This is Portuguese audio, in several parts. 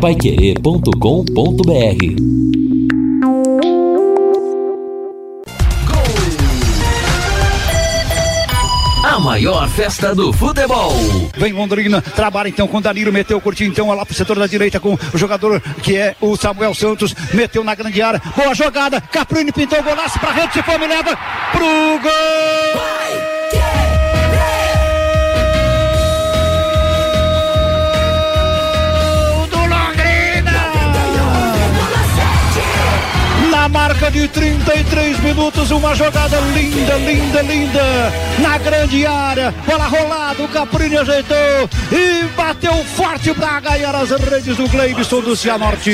paiquerê.com.br. A maior festa do futebol. Vem Londrina, trabalha então com Danilo, meteu, curtiu então, lá pro setor da direita com o jogador que é o Samuel Santos, meteu na grande área, boa jogada, Caprini pintou o golaço pra rede, se for, me leva pro gol! Vai! Marca de 33 minutos, uma jogada linda, linda, linda, na grande área, bola rolada, o Caprini ajeitou e bateu forte pra ganhar as redes do Gleibson do Cianorte.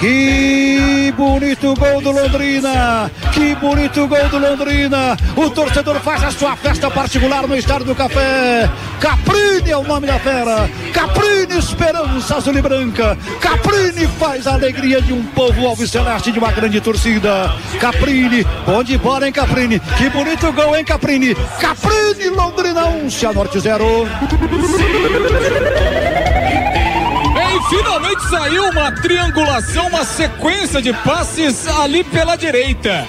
Que bonito gol do Londrina, que bonito gol do Londrina, o torcedor faz a sua festa particular no Estádio do Café. Caprini é o nome da fera, Caprini esperança azul e branca, Caprini faz a alegria de um povo alves de uma grande torcida. Caprini, bom de bola, hein, Caprini? Que bonito gol, hein, Caprini? Caprini, Londrina 1, Cianorte 0. Finalmente saiu uma triangulação, uma sequência de passes ali pela direita.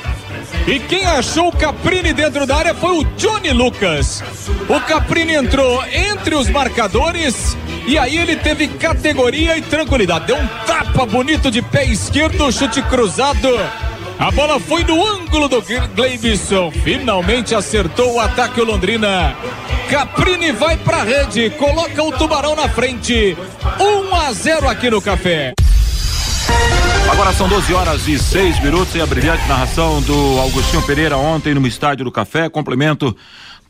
E quem achou o Caprini dentro da área foi o Johnny Lucas. O Caprini entrou entre os marcadores e aí ele teve categoria e tranquilidade. Deu um tapa bonito de pé esquerdo, chute cruzado. A bola foi no ângulo do Gleibson. Finalmente acertou o ataque o Londrina. Caprini vai pra rede, coloca o Tubarão na frente. 1-0 aqui no Café. Agora são 12h06 e a brilhante narração do Augustinho Pereira ontem no Estádio do Café. Complemento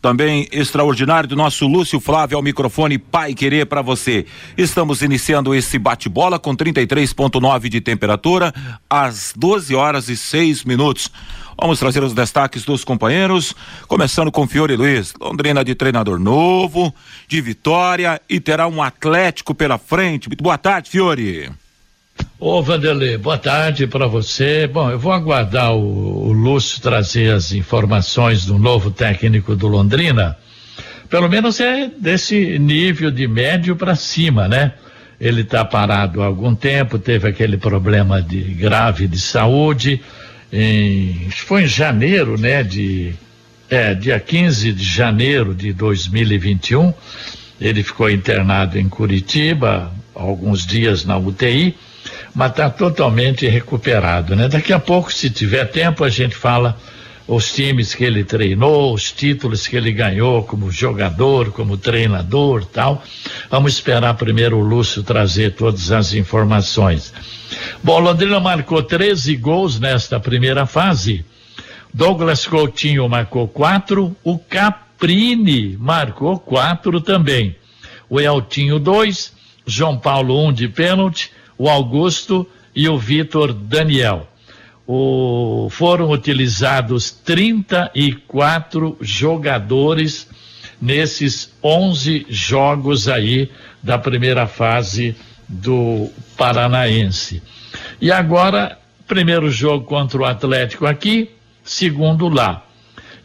também extraordinário do nosso Lúcio Flávio ao microfone Pai Querer para você. Estamos iniciando esse bate-bola com 33,9 de temperatura às 12h06. Vamos trazer os destaques dos companheiros, começando com Fiore Luiz. Londrina de treinador novo, de vitória e terá um Atlético pela frente. Muito boa tarde, Fiore. Ô Vanderlei, boa tarde para você. Bom, eu vou aguardar o Lúcio trazer as informações do novo técnico do Londrina. Pelo menos é desse nível de médio para cima, né? Ele está parado há algum tempo, teve aquele problema grave de saúde. Foi em janeiro, né? Dia 15 de janeiro de 2021. Ele ficou internado em Curitiba, alguns dias na UTI. Mas está totalmente recuperado, né? Daqui a pouco, se tiver tempo, a gente fala os times que ele treinou, os títulos que ele ganhou como jogador, como treinador, tal. Vamos esperar primeiro o Lúcio trazer todas as informações. Bom, Londrina marcou 13 gols nesta primeira fase. Douglas Coutinho marcou 4, o Caprini marcou 4 também. O Eltinho 2, João Paulo 1 de pênalti, o Augusto e o Vitor Daniel. Foram utilizados 34 jogadores nesses 11 jogos aí da primeira fase do Paranaense. E agora, primeiro jogo contra o Atlético aqui, segundo lá.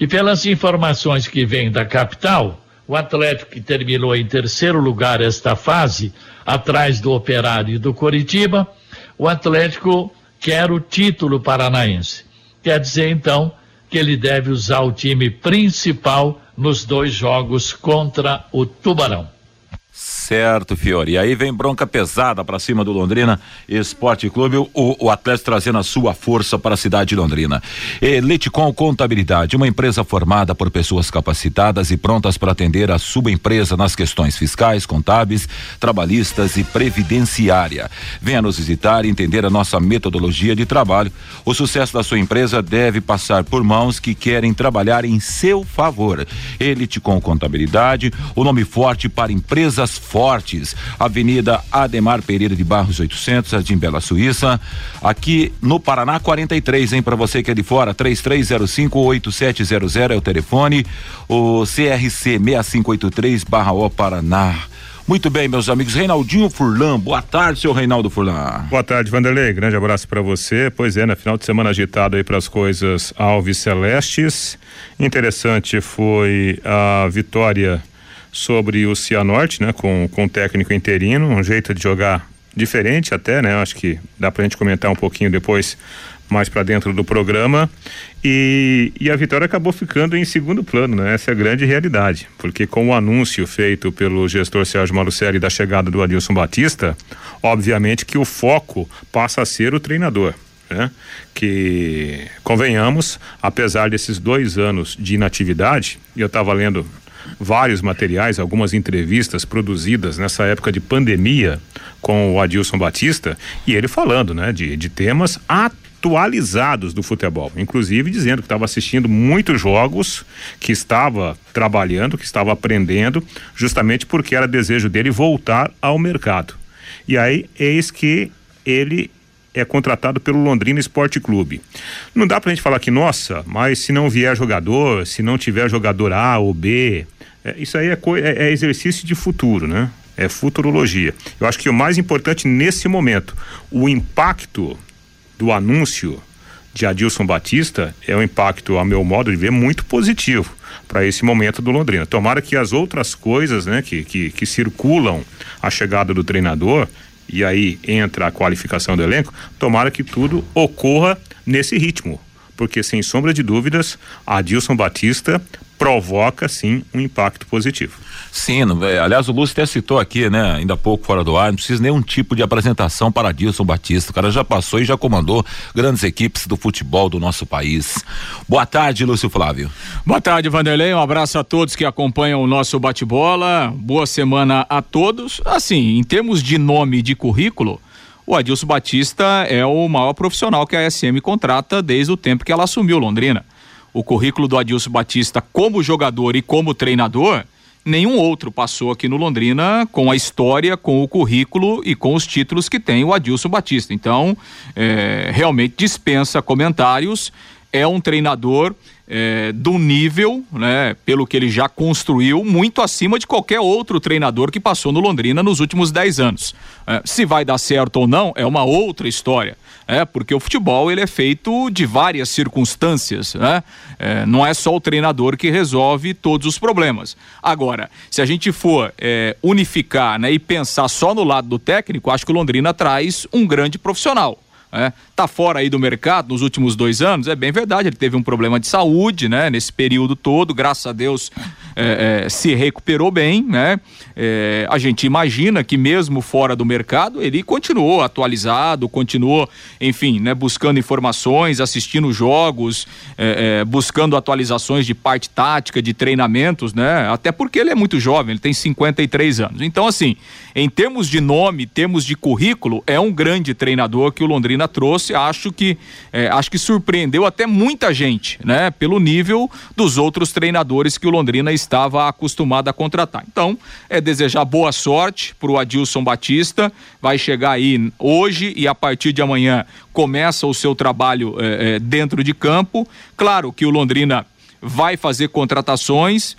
E pelas informações que vêm da capital, o Atlético, que terminou em terceiro lugar esta fase, atrás do Operário e do Coritiba, o Atlético quer o título paranaense. Quer dizer, então, que ele deve usar o time principal nos 2 jogos contra o Tubarão. Certo, Fiore. E aí vem bronca pesada para cima do Londrina Esporte Clube, o Atlético trazendo a sua força para a cidade de Londrina. Leticom Contabilidade, uma empresa formada por pessoas capacitadas e prontas para atender a sua empresa nas questões fiscais, contábeis, trabalhistas e previdenciária. Venha nos visitar e entender a nossa metodologia de trabalho. O sucesso da sua empresa deve passar por mãos que querem trabalhar em seu favor. Leticom Contabilidade, o nome forte para empresa fortes, Avenida Ademar Pereira de Barros 800, Jardim Bela Suíça, aqui no Paraná 43, hein, para você que é de fora, 3305-8700 é o telefone, o CRC 6583/O Paraná. Muito bem, meus amigos, Reinaldinho Furlan, boa tarde, seu Reinaldo Furlan. Boa tarde, Vanderlei, grande abraço para você. Pois é, na final de semana agitado aí para as coisas Alves Celestes. Interessante foi a vitória sobre o Cianorte, né? Com o técnico interino, um jeito de jogar diferente até, né? Acho que dá pra gente comentar um pouquinho depois, mais pra dentro do programa. E a vitória acabou ficando em segundo plano, né? Essa é a grande realidade, porque com o anúncio feito pelo gestor Sérgio Malucelli da chegada do Adilson Batista, obviamente que o foco passa a ser o treinador, né? Que, convenhamos, apesar desses 2 anos de inatividade, e eu estava lendo vários materiais, algumas entrevistas produzidas nessa época de pandemia com o Adilson Batista, e ele falando, né, de temas atualizados do futebol, inclusive dizendo que estava assistindo muitos jogos, que estava trabalhando, que estava aprendendo, justamente porque era desejo dele voltar ao mercado. E aí, eis que ele é contratado pelo Londrina Esporte Clube. Não dá pra gente falar que, nossa, mas se não vier jogador, se não tiver jogador A ou B, isso aí é exercício de futuro, né? É futurologia. Eu acho que o mais importante nesse momento, o impacto do anúncio de Adilson Batista é um impacto, a meu modo de ver, muito positivo para esse momento do Londrina. Tomara que as outras coisas, né, que circulam a chegada do treinador, e aí entra a qualificação do elenco, tomara que tudo ocorra nesse ritmo, porque sem sombra de dúvidas, Adilson Batista provoca sim um impacto positivo. Sim, aliás o Lúcio até citou aqui, né, ainda há pouco fora do ar, não precisa nenhum tipo de apresentação para Adilson Batista, o cara já passou e já comandou grandes equipes do futebol do nosso país. Boa tarde, Lúcio Flávio. Boa tarde, Vanderlei, um abraço a todos que acompanham o nosso bate-bola, boa semana a todos. Assim, em termos de nome e de currículo, o Adilson Batista é o maior profissional que a SM contrata desde o tempo que ela assumiu Londrina. O currículo do Adilson Batista como jogador e como treinador, nenhum outro passou aqui no Londrina com a história, com o currículo e com os títulos que tem o Adilson Batista. Então, realmente dispensa comentários, é um treinador do nível, né, pelo que ele já construiu, muito acima de qualquer outro treinador que passou no Londrina nos últimos 10 anos. Se vai dar certo ou não é uma outra história, porque o futebol ele é feito de várias circunstâncias, né? Não é só o treinador que resolve todos os problemas. Agora, se a gente for unificar, né, e pensar só no lado do técnico, acho que o Londrina traz um grande profissional. Tá fora aí do mercado nos últimos 2 anos, é bem verdade, ele teve um problema de saúde, né, nesse período todo, graças a Deus se recuperou bem, né, a gente imagina que mesmo fora do mercado, ele continuou atualizado, continuou, enfim, né, buscando informações, assistindo jogos, buscando atualizações de parte tática, de treinamentos, né, até porque ele é muito jovem, ele tem 53 anos, então assim, em termos de nome, termos de currículo, é um grande treinador que o Londrina trouxe, acho que surpreendeu até muita gente, né? Pelo nível dos outros treinadores que o Londrina estava acostumado a contratar. Então, é desejar boa sorte pro Adilson Batista, vai chegar aí hoje e a partir de amanhã começa o seu trabalho dentro de campo. Claro que o Londrina vai fazer contratações,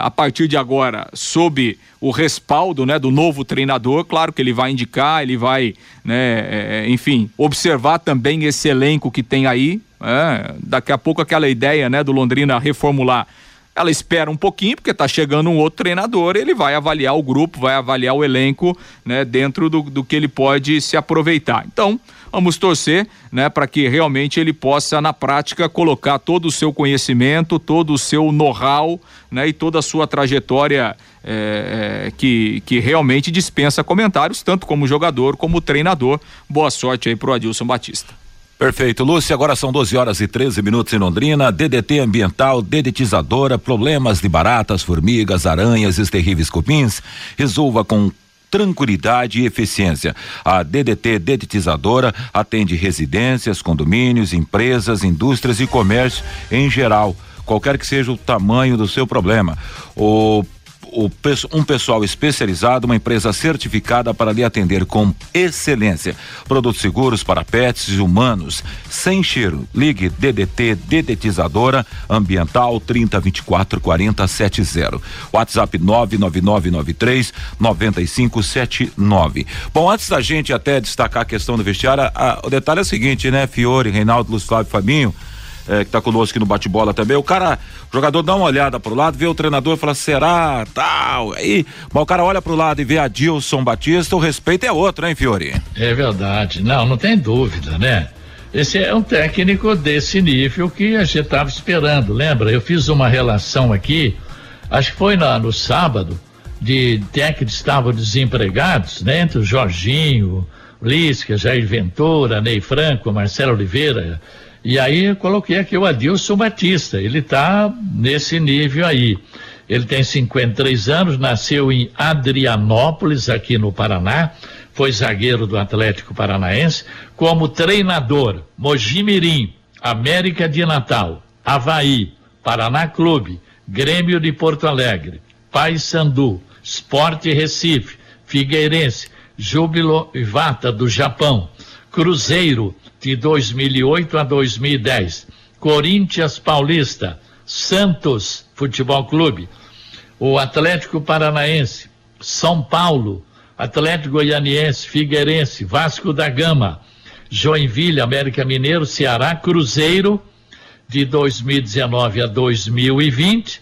a partir de agora, sob o respaldo, né, do novo treinador. Claro que ele vai indicar, ele vai, né, enfim, observar também esse elenco que tem aí. Daqui a pouco aquela ideia, né, do Londrina reformular, ela espera um pouquinho, porque tá chegando um outro treinador, ele vai avaliar o grupo, vai avaliar o elenco, né, dentro do que ele pode se aproveitar. Então, vamos torcer, né, para que realmente ele possa, na prática, colocar todo o seu conhecimento, todo o seu know-how, né, e toda a sua trajetória que realmente dispensa comentários, tanto como jogador, como treinador. Boa sorte aí pro Adilson Batista. Perfeito, Lúcio, agora são 12h13 em Londrina. DDT ambiental, dedetizadora, problemas de baratas, formigas, aranhas, esterríveis cupins, resolva com tranquilidade e eficiência. A DDT Dedetizadora atende residências, condomínios, empresas, indústrias e comércio em geral, qualquer que seja o tamanho do seu problema. Um pessoal especializado, uma empresa certificada para lhe atender com excelência. Produtos seguros para pets e humanos, sem cheiro. Ligue DDT Dedetizadora Ambiental 3024-4070. WhatsApp 99993-9579. Bom, antes da gente até destacar a questão do vestiário, o detalhe é o seguinte, né, Fiore, Reinaldo, Lúcio Flávio, Fabinho, que tá conosco aqui no bate-bola também. O cara, o jogador dá uma olhada pro lado, vê o treinador e fala, será, tal, aí, mas o cara olha pro lado e vê Adilson Batista, o respeito é outro, hein, Fiori? É verdade, não tem dúvida, né? Esse é um técnico desse nível que a gente tava esperando, lembra? Eu fiz uma relação aqui, acho que foi no sábado, de técnicos que estavam desempregados, né? Entre o Jorginho, Lisca, Jair Ventura, Ney Franco, Marcelo Oliveira, e aí eu coloquei aqui o Adilson Batista, ele está nesse nível aí. Ele tem 53 anos, nasceu em Adrianópolis, aqui no Paraná, foi zagueiro do Atlético Paranaense, como treinador, Mogi Mirim, América de Natal, Avaí, Paraná Clube, Grêmio de Porto Alegre, Paysandu, Sport Recife, Figueirense, Júbilo Vata do Japão, Cruzeiro de 2008 a 2010, Corinthians Paulista, Santos Futebol Clube, o Atlético Paranaense, São Paulo, Atlético Goianiense, Figueirense, Vasco da Gama, Joinville, América Mineiro, Ceará, Cruzeiro de 2019 a 2020.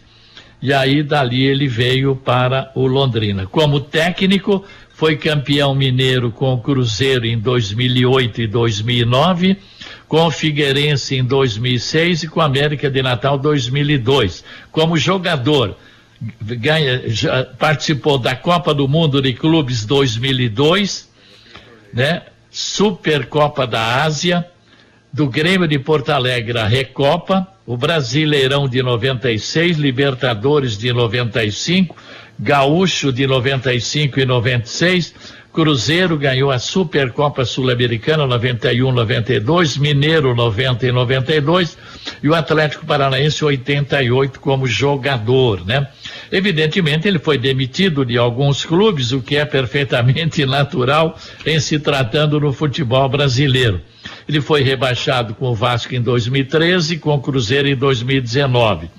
E aí dali ele veio para o Londrina. Como técnico, foi campeão mineiro com o Cruzeiro em 2008 e 2009, com o Figueirense em 2006 e com a América de Natal 2002. Como jogador, participou da Copa do Mundo de Clubes 2002, né? Supercopa da Ásia, do Grêmio de Porto Alegre a Recopa, o Brasileirão de 96, Libertadores de 95, Gaúcho de 95 e 96, Cruzeiro ganhou a Supercopa Sul-Americana 91-92, Mineiro 90 e 92 e o Atlético Paranaense 88 como jogador, né? Evidentemente ele foi demitido de alguns clubes, o que é perfeitamente natural em se tratando no futebol brasileiro. Ele foi rebaixado com o Vasco em 2013, com o Cruzeiro em 2019.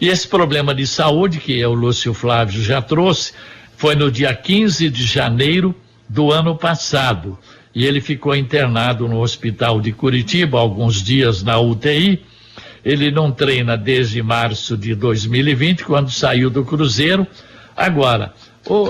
E esse problema de saúde, que o Lúcio Flávio já trouxe, foi no dia 15 de janeiro do ano passado. E ele ficou internado no hospital de Curitiba, alguns dias na UTI. Ele não treina desde março de 2020, quando saiu do Cruzeiro. Agora,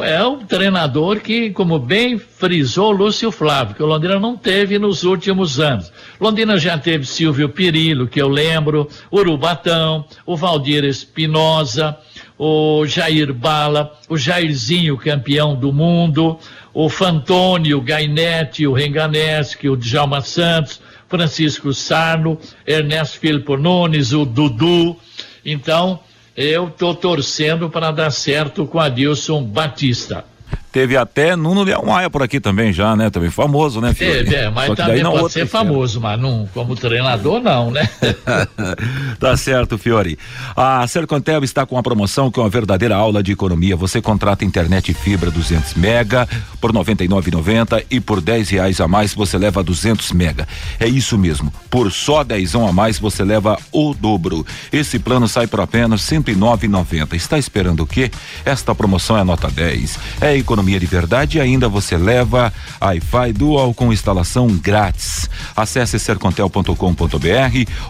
é um treinador que, como bem frisou Lúcio Flávio, que o Londrina não teve nos últimos anos. Londrina já teve Silvio Pirillo, que eu lembro, Urubatão, o Valdir Espinosa, o Jair Bala, o Jairzinho, campeão do mundo, o Fantônio, o Gainetti, o Renganeschi, o Djalma Santos, Francisco Sarno, Ernesto Filippo Nunes, o Dudu. Então, eu estou torcendo para dar certo com Adilson Batista. Teve até Nuno Leão Maia por aqui também já, né? Também famoso, né, filho? Teve, mas também pode ser famoso, mas não como treinador não, né? Tá certo, Fiori. A Sercontel está com uma promoção que é uma verdadeira aula de economia. Você contrata internet e fibra 200 mega por R$ 99,90 e por R$10 a mais você leva 200 mega. É isso mesmo, por só dezão a mais você leva o dobro. Esse plano sai por apenas R$ 109,90. Está esperando o quê? Esta promoção é nota 10. É economia de verdade e ainda você leva Wi-Fi Dual com instalação grátis. Acesse sercontel.com.br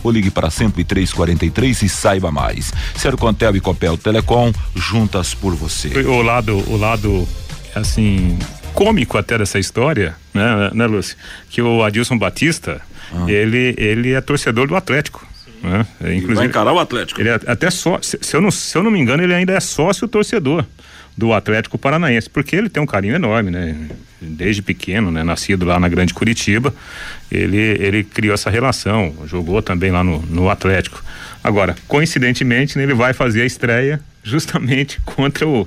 ou ligue para 10343 e saiba mais. Sercontel e Copel Telecom, juntas por você. O lado assim cômico até dessa história, né, Lúcio? Que o Adilson Batista, ele é torcedor do Atlético. Né? Inclusive, vai encarar o Atlético. Ele é até só, se eu não me engano, ele ainda é sócio torcedor do Atlético Paranaense, porque ele tem um carinho enorme, né? Desde pequeno, né? Nascido lá na Grande Curitiba, ele criou essa relação, jogou também lá no Atlético. Agora, coincidentemente, né, ele vai fazer a estreia justamente contra o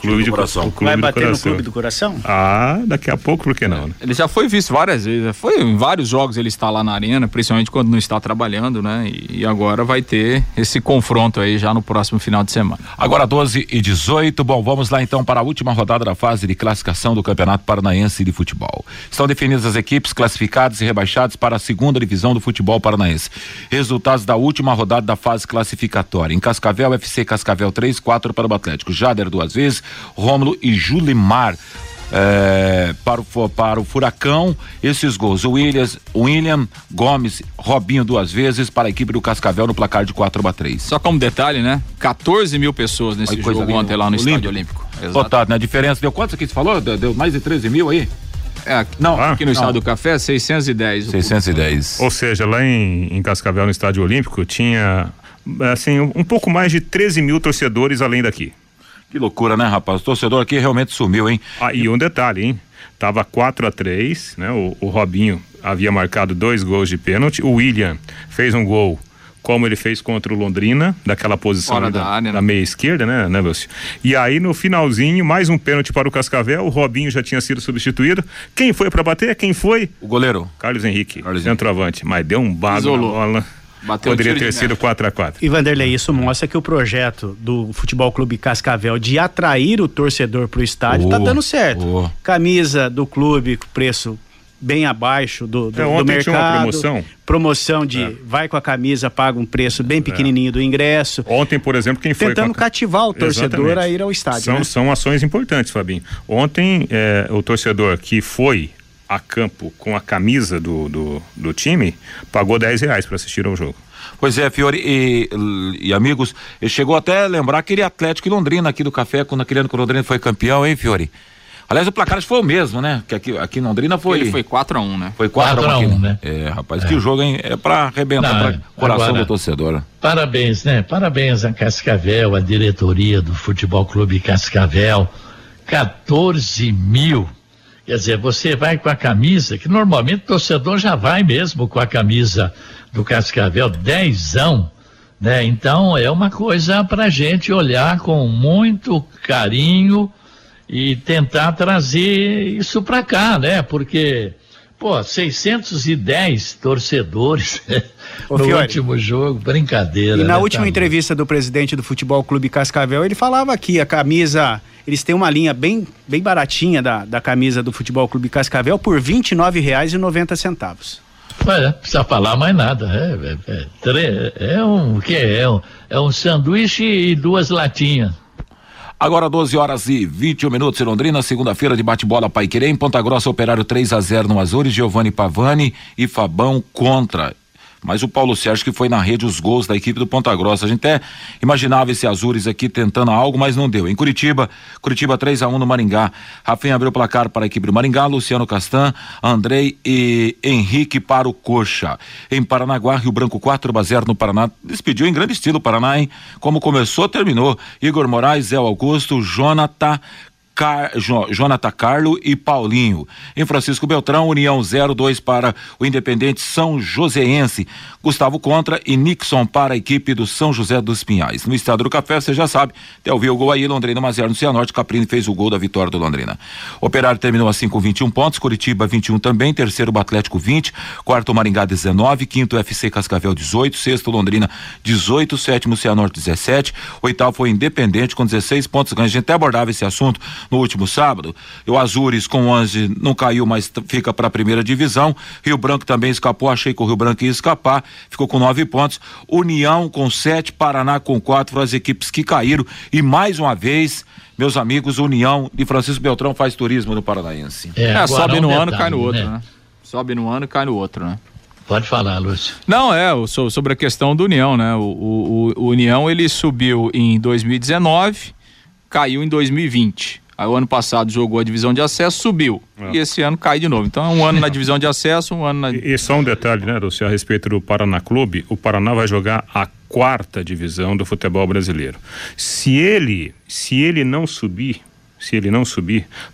Clube do Coração. Vai bater no Clube do Coração? Ah, daqui a pouco, por que não? Né? Ele já foi visto várias vezes, né? Foi em vários jogos ele está lá na arena, principalmente quando não está trabalhando, né? E agora vai ter esse confronto aí já no próximo final de semana. Agora 12:18, bom, vamos lá então para a última rodada da fase de classificação do Campeonato Paranaense de Futebol. Estão definidas as equipes classificadas e rebaixadas para a segunda divisão do futebol paranaense. Resultados da última rodada da fase classificatória. Em Cascavel, FC Cascavel 3-4 para o Atlético. Jader duas vezes, Rômulo e Julimar para o Furacão, esses gols: o William Gomes, Robinho duas vezes para a equipe do Cascavel no placar de 4-3. Só como detalhe, né? 14 mil pessoas nesse jogo ontem lá no Estádio Olímpico. Exato. A diferença deu quanto que você falou? Deu mais de 13 mil aí? Aqui no Estádio do Café, 610. 610. Ou seja, lá em Cascavel, no Estádio Olímpico, tinha assim, um pouco mais de 13 mil torcedores além daqui. Que loucura, né, rapaz? O torcedor aqui realmente sumiu, hein? Ah, e um detalhe, hein? Tava 4-3, né? O Robinho havia marcado 2 gols de pênalti. O William fez um gol, como ele fez contra o Londrina, daquela posição da área, da meia esquerda, né, Lúcio? E aí, no finalzinho, mais um pênalti para o Cascavel, o Robinho já tinha sido substituído. Quem foi para bater? Quem foi? O goleiro. Carlos Henrique, centroavante. Mas deu um bago na bola. Bateu. Poderia ter sido 4-4. E Vanderlei, isso mostra que o projeto do Futebol Clube Cascavel de atrair o torcedor para o estádio está dando certo. Camisa do clube, preço bem abaixo do mercado. Tinha uma promoção de vai com a camisa, paga um preço bem pequenininho do ingresso. Ontem, por exemplo, quem foi tentando cativar o torcedor a ir ao estádio. São ações importantes, Fabinho. Ontem, o torcedor que foi a campo com a camisa do time, pagou R$10 para assistir ao jogo. Pois é, Fiore e amigos, ele chegou até a lembrar aquele Atlético e Londrina aqui do Café, quando aquele ano que o Londrina foi campeão, hein, Fiore? Aliás, o placar foi o mesmo, né? Que aqui em Londrina foi... Ele foi 4-1, né? Foi 4-1, né? É, rapaz, que o jogo, hein? É pra arrebentar o coração do torcedor. Parabéns, né? Parabéns a Cascavel, a diretoria do Futebol Clube Cascavel. 14 mil. Quer dizer, você vai com a camisa, que normalmente o torcedor já vai mesmo com a camisa do Cascavel, 10ão, né? Então é uma coisa pra gente olhar com muito carinho e tentar trazer isso pra cá, né? Porque, 610 torcedores no último jogo, brincadeira. E na última entrevista do presidente do Futebol Clube Cascavel, ele falava que a camisa, eles têm uma linha bem baratinha da camisa do Futebol Clube Cascavel por R$29,90. Não precisa falar mais nada, é um sanduíche e 2 latinhas. Agora 12:21 em Londrina, segunda-feira de bate-bola Paiquerê, em Ponta Grossa, Operário 3-0 no Azures, Giovanni Pavani e Fabão contra. Mas o Paulo Sérgio que foi na rede os gols da equipe do Ponta Grossa. A gente até imaginava esse Azures aqui tentando algo, mas não deu. Em Curitiba 3-1 no Maringá. Rafinha abriu o placar para a equipe do Maringá, Luciano Castan, Andrei e Henrique para o Coxa. Em Paranaguá, Rio Branco 4-0 no Paraná. Despediu em grande estilo o Paraná, hein? Como começou, terminou. Igor Moraes, Zé Augusto, Jonathan Carlo e Paulinho. Em Francisco Beltrão, União 0-2 para o Independente São Joséense. Gustavo contra e Nixon para a equipe do São José dos Pinhais. No Estádio do Café, você já sabe, até ouviu o gol aí, Londrina 1-0 no Cianorte, Caprini fez o gol da vitória do Londrina. Operário terminou assim com 21 pontos, Coritiba 21 também, terceiro o Atlético 20, quarto Maringá 19, quinto FC Cascavel 18, sexto Londrina 18, sétimo Cianorte 17, oitavo foi Independente com 16 pontos ganhos. A gente até abordava esse assunto no último sábado. O Azures com 11 não caiu, mas fica para a primeira divisão. Rio Branco também escapou, achei que o Rio Branco ia escapar, ficou com 9 pontos. União com 7, Paraná com 4, as equipes que caíram. E mais uma vez, meus amigos, União e Francisco Beltrão faz turismo no Paranaense. Sobe no ano, cai no outro, né? Sobe no ano, cai no outro, né? Pode falar, Lúcio. Não, sobre a questão do União, né? O União, ele subiu em 2019, caiu em 2020. Aí o ano passado jogou a divisão de acesso, subiu. E esse ano cai de novo. Então é um ano na divisão de acesso, um ano na... E só um detalhe, né, Lúcio, a respeito do Paraná Clube, o Paraná vai jogar a 4ª divisão do futebol brasileiro. Se ele não subir,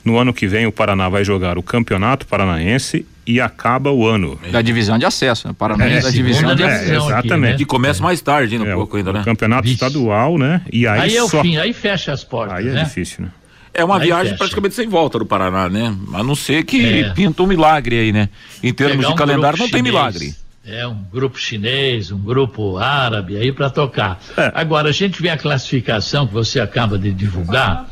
no ano que vem o Paraná vai jogar o Campeonato Paranaense e acaba o ano. Da divisão de acesso, né? Paraná da divisão de acesso. Exatamente. Aqui, né? E começa mais tarde, um pouco ainda, né? O campeonato estadual, né? E aí é o fim, aí fecha as portas, aí né? É difícil, né? É uma viagem praticamente sem volta do Paraná, né? A não ser que pinta um milagre aí, né? Em termos de calendário não tem milagre. É um grupo chinês, um grupo árabe aí para tocar. Agora, a gente vê a classificação que você acaba de divulgar.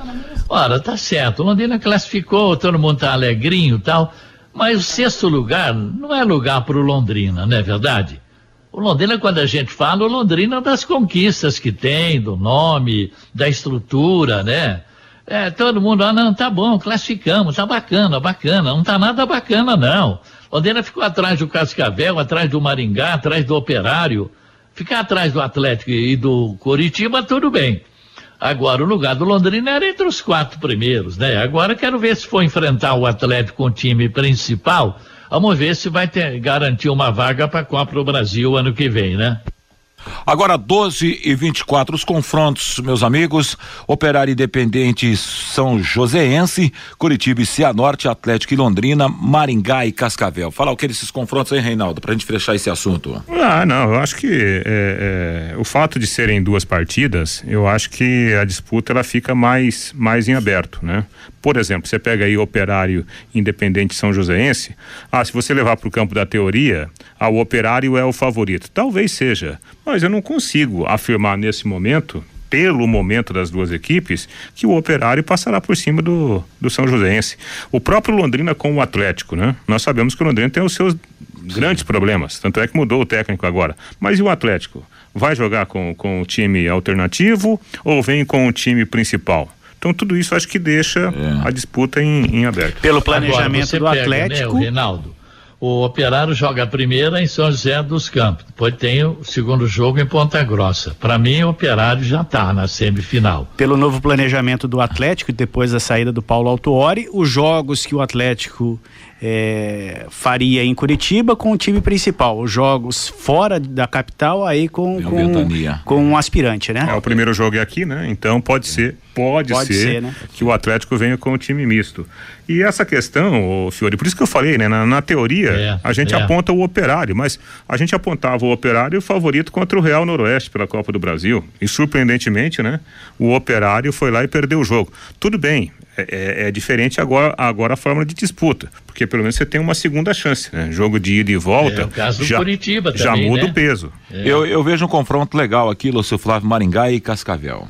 Ora, tá certo, Londrina classificou, todo mundo tá alegrinho e tal, mas o 6º lugar não é lugar pro Londrina, não é verdade? O Londrina, quando a gente fala, o Londrina das conquistas que tem, do nome, da estrutura, né? todo mundo, não, tá bom, classificamos, tá bacana, bacana, não tá nada bacana não. Londrina ficou atrás do Cascavel, atrás do Maringá, atrás do Operário, ficar atrás do Atlético e do Coritiba, tudo bem. Agora, o lugar do Londrina era entre os 4 primeiros, né? Agora quero ver se for enfrentar o Atlético com o time principal, vamos ver se vai garantir uma vaga para a Copa do Brasil ano que vem, né? Agora 12h24, os confrontos, meus amigos: Operário, Independente São Joséense, Curitiba e Cianorte, Atlético e Londrina, Maringá e Cascavel. Fala o que desses confrontos aí, Reinaldo, pra gente fechar esse assunto. Não, eu acho que o fato de serem 2 partidas, eu acho que a disputa ela fica mais em aberto, né? Por exemplo, você pega aí Operário, Independente São Joséense, se você levar pro campo da teoria, o Operário é o favorito, talvez seja, mas eu não consigo afirmar nesse momento, pelo momento das 2 equipes, que o Operário passará por cima do São Joséense. O próprio Londrina com o Atlético, né? Nós sabemos que o Londrina tem os seus grandes problemas, tanto é que mudou o técnico agora. Mas e o Atlético? Vai jogar com o time alternativo ou vem com o time principal? Então tudo isso acho que deixa a disputa em aberto. Pelo planejamento agora, do Atlético, né, Reinaldo? O Operário joga a primeira em São José dos Campos, depois tem o segundo jogo em Ponta Grossa. Para mim, o Operário já está na semifinal. Pelo novo planejamento do Atlético, depois da saída do Paulo Autuori, os jogos que o Atlético faria em Curitiba com o time principal, os jogos fora da capital aí com um aspirante, né? O primeiro jogo é aqui, né? Então pode ser, né, que o Atlético venha com o time misto. E essa questão, Fiore, por isso que eu falei, né? Na teoria, a gente aponta o Operário, mas a gente apontava o Operário favorito contra o Real Noroeste pela Copa do Brasil, e surpreendentemente, né? O Operário foi lá e perdeu o jogo. Tudo bem, é diferente agora a fórmula de disputa, porque pelo menos você tem uma segunda chance, né? Jogo de ida e volta. É o caso do Curitiba também, já muda, né, o peso. Eu vejo um confronto legal aqui, Lúcio Flávio, Maringá e Cascavel.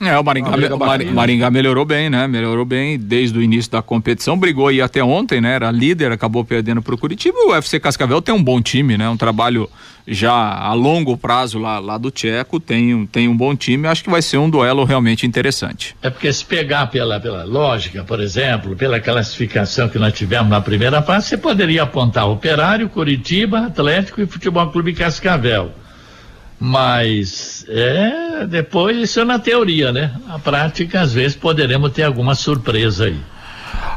O Maringá melhorou bem, né? Melhorou bem desde o início da competição, brigou aí até ontem, né? Era líder, acabou perdendo pro Curitiba. O FC Cascavel tem um bom time, né? Um trabalho já a longo prazo lá do Tcheco, tem um bom time. Acho que vai ser um duelo realmente interessante. É porque se pegar pela lógica, por exemplo, pela classificação que nós tivemos na primeira fase, você poderia apontar Operário, Curitiba, Atlético e Futebol Clube Cascavel. Mas depois isso é na teoria, né? Na prática, às vezes poderemos ter alguma surpresa aí.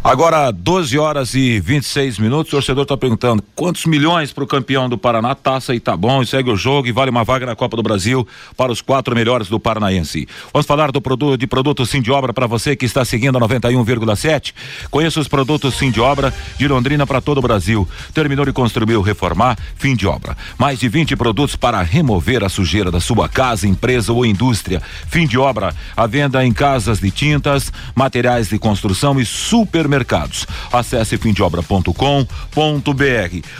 Agora 12h26, o torcedor está perguntando quantos milhões para o campeão do Paraná, taça e tá bom, e segue o jogo e vale uma vaga na Copa do Brasil para os 4 melhores do Paranaense. Vamos falar de produtos Sim de Obra para você que está seguindo a 91,7. Conheça os produtos Sim de Obra de Londrina para todo o Brasil. Terminou de construir, reformar, fim de obra. Mais de 20 produtos para remover a sujeira da sua casa, empresa ou indústria. Fim de obra, a venda em casas de tintas, materiais de construção e supermercados. Acesse fimdeobra.com.br.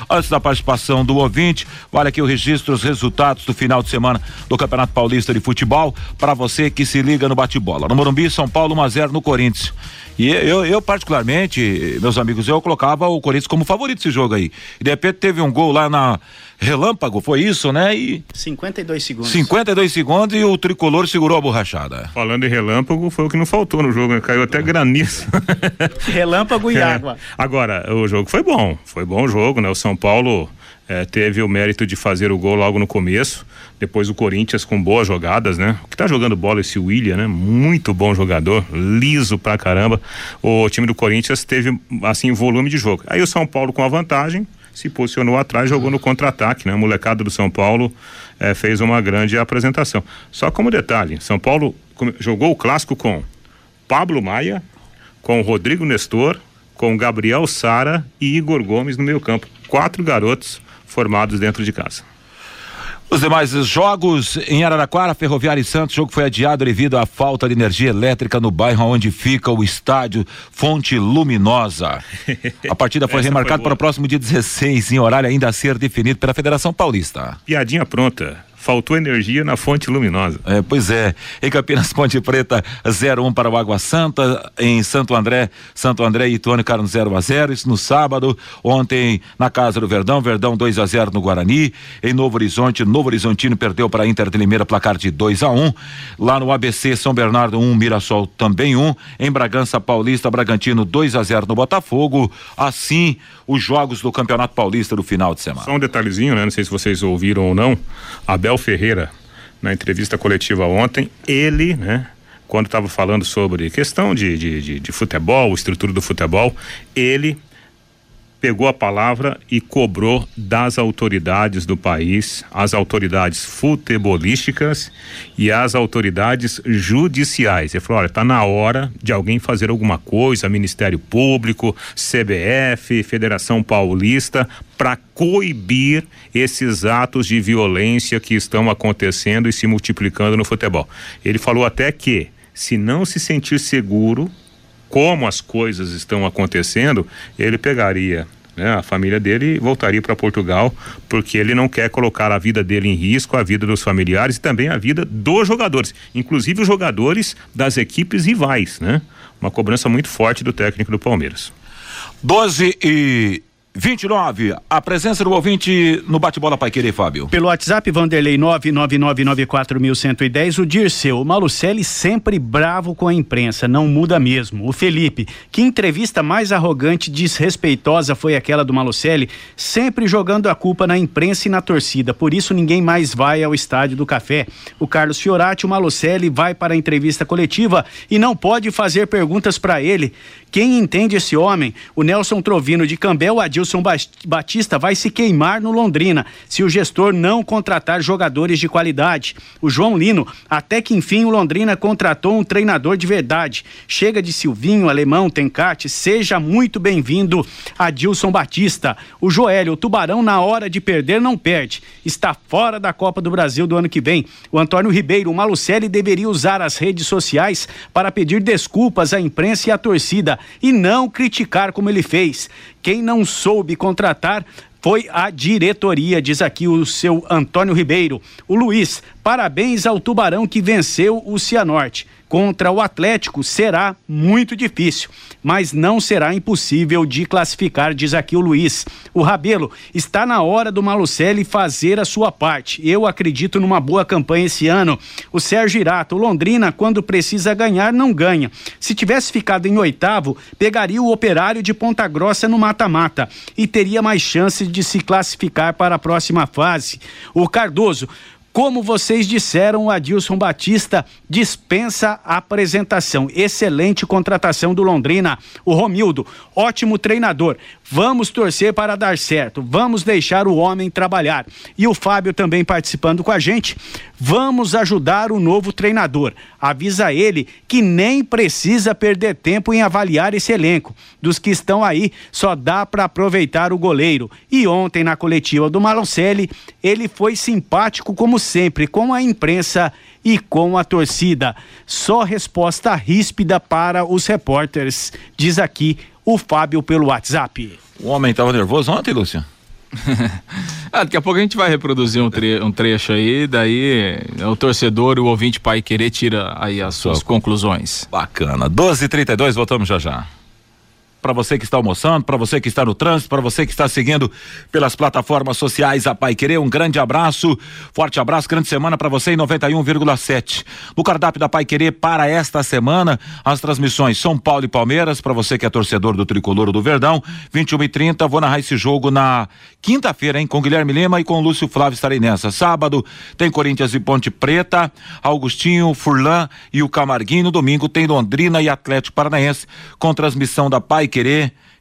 Antes da participação do ouvinte, vale aqui o registro, os resultados do final de semana do Campeonato Paulista de Futebol para você que se liga no bate-bola. No Morumbi, São Paulo 1-0 no Corinthians. E eu particularmente, meus amigos, eu colocava o Corinthians como favorito esse jogo aí. E de repente teve um gol lá na relâmpago, foi isso, né? E 52 segundos e o tricolor segurou a borrachada. Falando em relâmpago, foi o que não faltou no jogo, né? Caiu até granizo. Relâmpago e água. Agora, o jogo foi bom o jogo, né? O São Paulo teve o mérito de fazer o gol logo no começo, depois o Corinthians com boas jogadas, né? O que tá jogando bola esse William, né? Muito bom jogador, liso pra caramba. O time do Corinthians teve, assim, volume de jogo. Aí o São Paulo com a vantagem, se posicionou atrás, jogou no contra-ataque, né? A molecada do São Paulo fez uma grande apresentação. Só como detalhe, São Paulo jogou o clássico com Pablo Maia, com Rodrigo Nestor, com Gabriel Sara e Igor Gomes no meio campo. 4 garotos formados dentro de casa. Os demais jogos em Araraquara, Ferroviária e Santos, o jogo foi adiado devido à falta de energia elétrica no bairro onde fica o estádio Fonte Luminosa. A partida foi remarcada para o próximo dia 16, em horário ainda a ser definido pela Federação Paulista. Piadinha pronta. faltou energia na fonte luminosa. É, pois é. Em Campinas, Ponte Preta 0-1 para o Água Santa. Em Santo André e Ituano ficaram 0-0, isso no sábado. Ontem na casa do Verdão 2-0 no Guarani. Em Novo Horizonte, Novo Horizontino perdeu para a Inter de Limeira, placar de 2-1. Lá no ABC, São Bernardo 1, Mirassol também 1. Em Bragança Paulista, Bragantino 2-0 no Botafogo. Assim, os jogos do Campeonato Paulista do final de semana. Só um detalhezinho, né? Não sei se vocês ouviram ou não, Abel Ferreira, na entrevista coletiva ontem, ele, né, quando estava falando sobre questão de futebol, estrutura do futebol, ele pegou a palavra e cobrou das autoridades do país, as autoridades futebolísticas e as autoridades judiciais. Ele falou, olha, tá na hora de alguém fazer alguma coisa, Ministério Público, CBF, Federação Paulista, para coibir esses atos de violência que estão acontecendo e se multiplicando no futebol. Ele falou até que, se não se sentir seguro como as coisas estão acontecendo, ele pegaria, né, a família dele e voltaria para Portugal, porque ele não quer colocar a vida dele em risco, a vida dos familiares e também a vida dos jogadores, inclusive os jogadores das equipes rivais, né? Uma cobrança muito forte do técnico do Palmeiras. 12:29, a presença do ouvinte no bate-bola Paiquerê, Fábio. Pelo WhatsApp, Vanderlei 99994110, o Dirceu, o Malucelli sempre bravo com a imprensa, não muda mesmo. O Felipe, que entrevista mais arrogante, desrespeitosa foi aquela do Malucelli, sempre jogando a culpa na imprensa e na torcida, por isso ninguém mais vai ao Estádio do Café. O Carlos Fiorati, o Malucelli vai para a entrevista coletiva e não pode fazer perguntas para ele. Quem entende esse homem? O Nelson Trovino de Cambel, o Adilson Batista vai se queimar no Londrina se o gestor não contratar jogadores de qualidade. O João Lino, até que enfim o Londrina contratou um treinador de verdade. Chega de Silvinho, Alemão, Tencate, seja muito bem-vindo, Adilson Batista. O Joelho, o Tubarão na hora de perder não perde. Está fora da Copa do Brasil do ano que vem. O Antônio Ribeiro, o Malucelli deveria usar as redes sociais para pedir desculpas à imprensa e à torcida, e não criticar como ele fez. Quem não soube contratar foi a diretoria, diz aqui o seu Antônio Ribeiro. O Luiz, parabéns ao Tubarão que venceu o Cianorte. Contra o Atlético será muito difícil, mas não será impossível de classificar, diz aqui o Luiz. O Rabelo, está na hora do Malucelli fazer a sua parte. Eu acredito numa boa campanha esse ano. O Sérgio Irato, o Londrina, quando precisa ganhar, não ganha. Se tivesse ficado em oitavo, pegaria o Operário de Ponta Grossa no mata-mata e teria mais chances de se classificar para a próxima fase. O Cardoso, como vocês disseram, o Adilson Batista dispensa a apresentação. Excelente contratação do Londrina. O Romildo, ótimo treinador. Vamos torcer para dar certo. Vamos deixar o homem trabalhar. E o Fábio também participando com a gente. Vamos ajudar o novo treinador. Avisa ele que nem precisa perder tempo em avaliar esse elenco. Dos que estão aí, só dá para aproveitar o goleiro. E ontem, na coletiva do Malucelli, ele foi simpático como sempre com a imprensa e com a torcida. Só resposta ríspida para os repórteres, diz aqui o Fábio pelo WhatsApp. O homem estava nervoso ontem, Lúcio? Daqui a pouco a gente vai reproduzir um trecho aí, daí o torcedor, o ouvinte Pai Querer tira aí as suas conclusões. Bacana. 12:32, voltamos já já. Para você que está almoçando, para você que está no trânsito, para você que está seguindo pelas plataformas sociais a Paiquerê, um grande abraço, forte abraço, grande semana para você em 91,7. No cardápio da Paiquerê para esta semana, as transmissões São Paulo e Palmeiras, para você que é torcedor do Tricolor do Verdão, 21h30, vou narrar esse jogo na quinta-feira, hein? Com Guilherme Lima e com Lúcio Flávio estarei nessa. Sábado tem Corinthians e Ponte Preta, Augustinho, Furlan e o Camarguinho. No domingo tem Londrina e Atlético Paranaense, com transmissão da Paiquerê.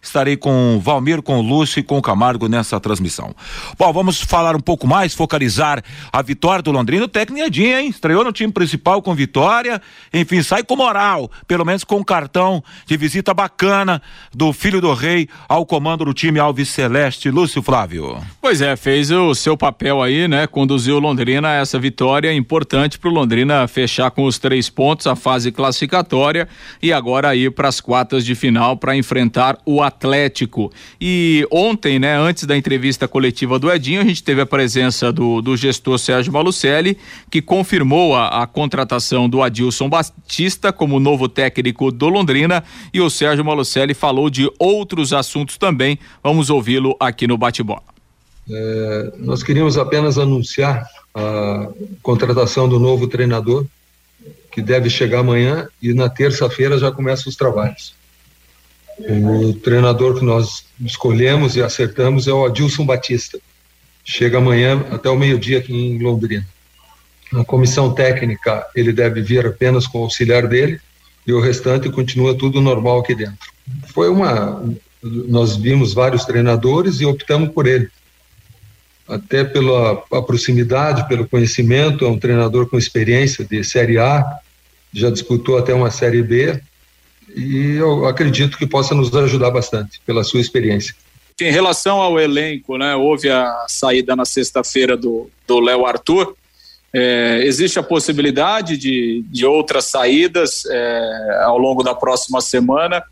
Estarei com o Valmir, com o Lúcio e com o Camargo nessa transmissão. Bom, vamos falar um pouco mais, focalizar a vitória do Londrina. O técnico Edinho, hein? Estreou no time principal com vitória, enfim, sai com moral, pelo menos com um cartão de visita bacana do filho do rei ao comando do time Alves Celeste. Lúcio Flávio. Pois é, fez o seu papel aí, né? Conduziu o Londrina a essa vitória importante para o Londrina fechar com os 3 pontos a fase classificatória e agora ir para as quartas de final para enfrentar enfrentar o Atlético. E ontem, né, antes da entrevista coletiva do Edinho, a gente teve a presença do gestor Sérgio Malucelli, que confirmou a contratação do Adilson Batista como novo técnico do Londrina, e o Sérgio Malucelli falou de outros assuntos também. Vamos ouvi-lo aqui no Bate-Bola. Nós queríamos apenas anunciar a contratação do novo treinador, que deve chegar amanhã, e na terça-feira já começam os trabalhos. O treinador que nós escolhemos e acertamos é o Adilson Batista. Chega amanhã até o meio-dia aqui em Londrina. Na comissão técnica ele deve vir apenas com o auxiliar dele, e o restante continua tudo normal aqui dentro. Nós vimos vários treinadores e optamos por ele, até pela proximidade, pelo conhecimento. É um treinador com experiência de Série A, já disputou até uma Série B, e eu acredito que possa nos ajudar bastante pela sua experiência. Em relação ao elenco, né, houve a saída na sexta-feira do Léo Arthur. Existe a possibilidade de outras saídas ao longo da próxima semana,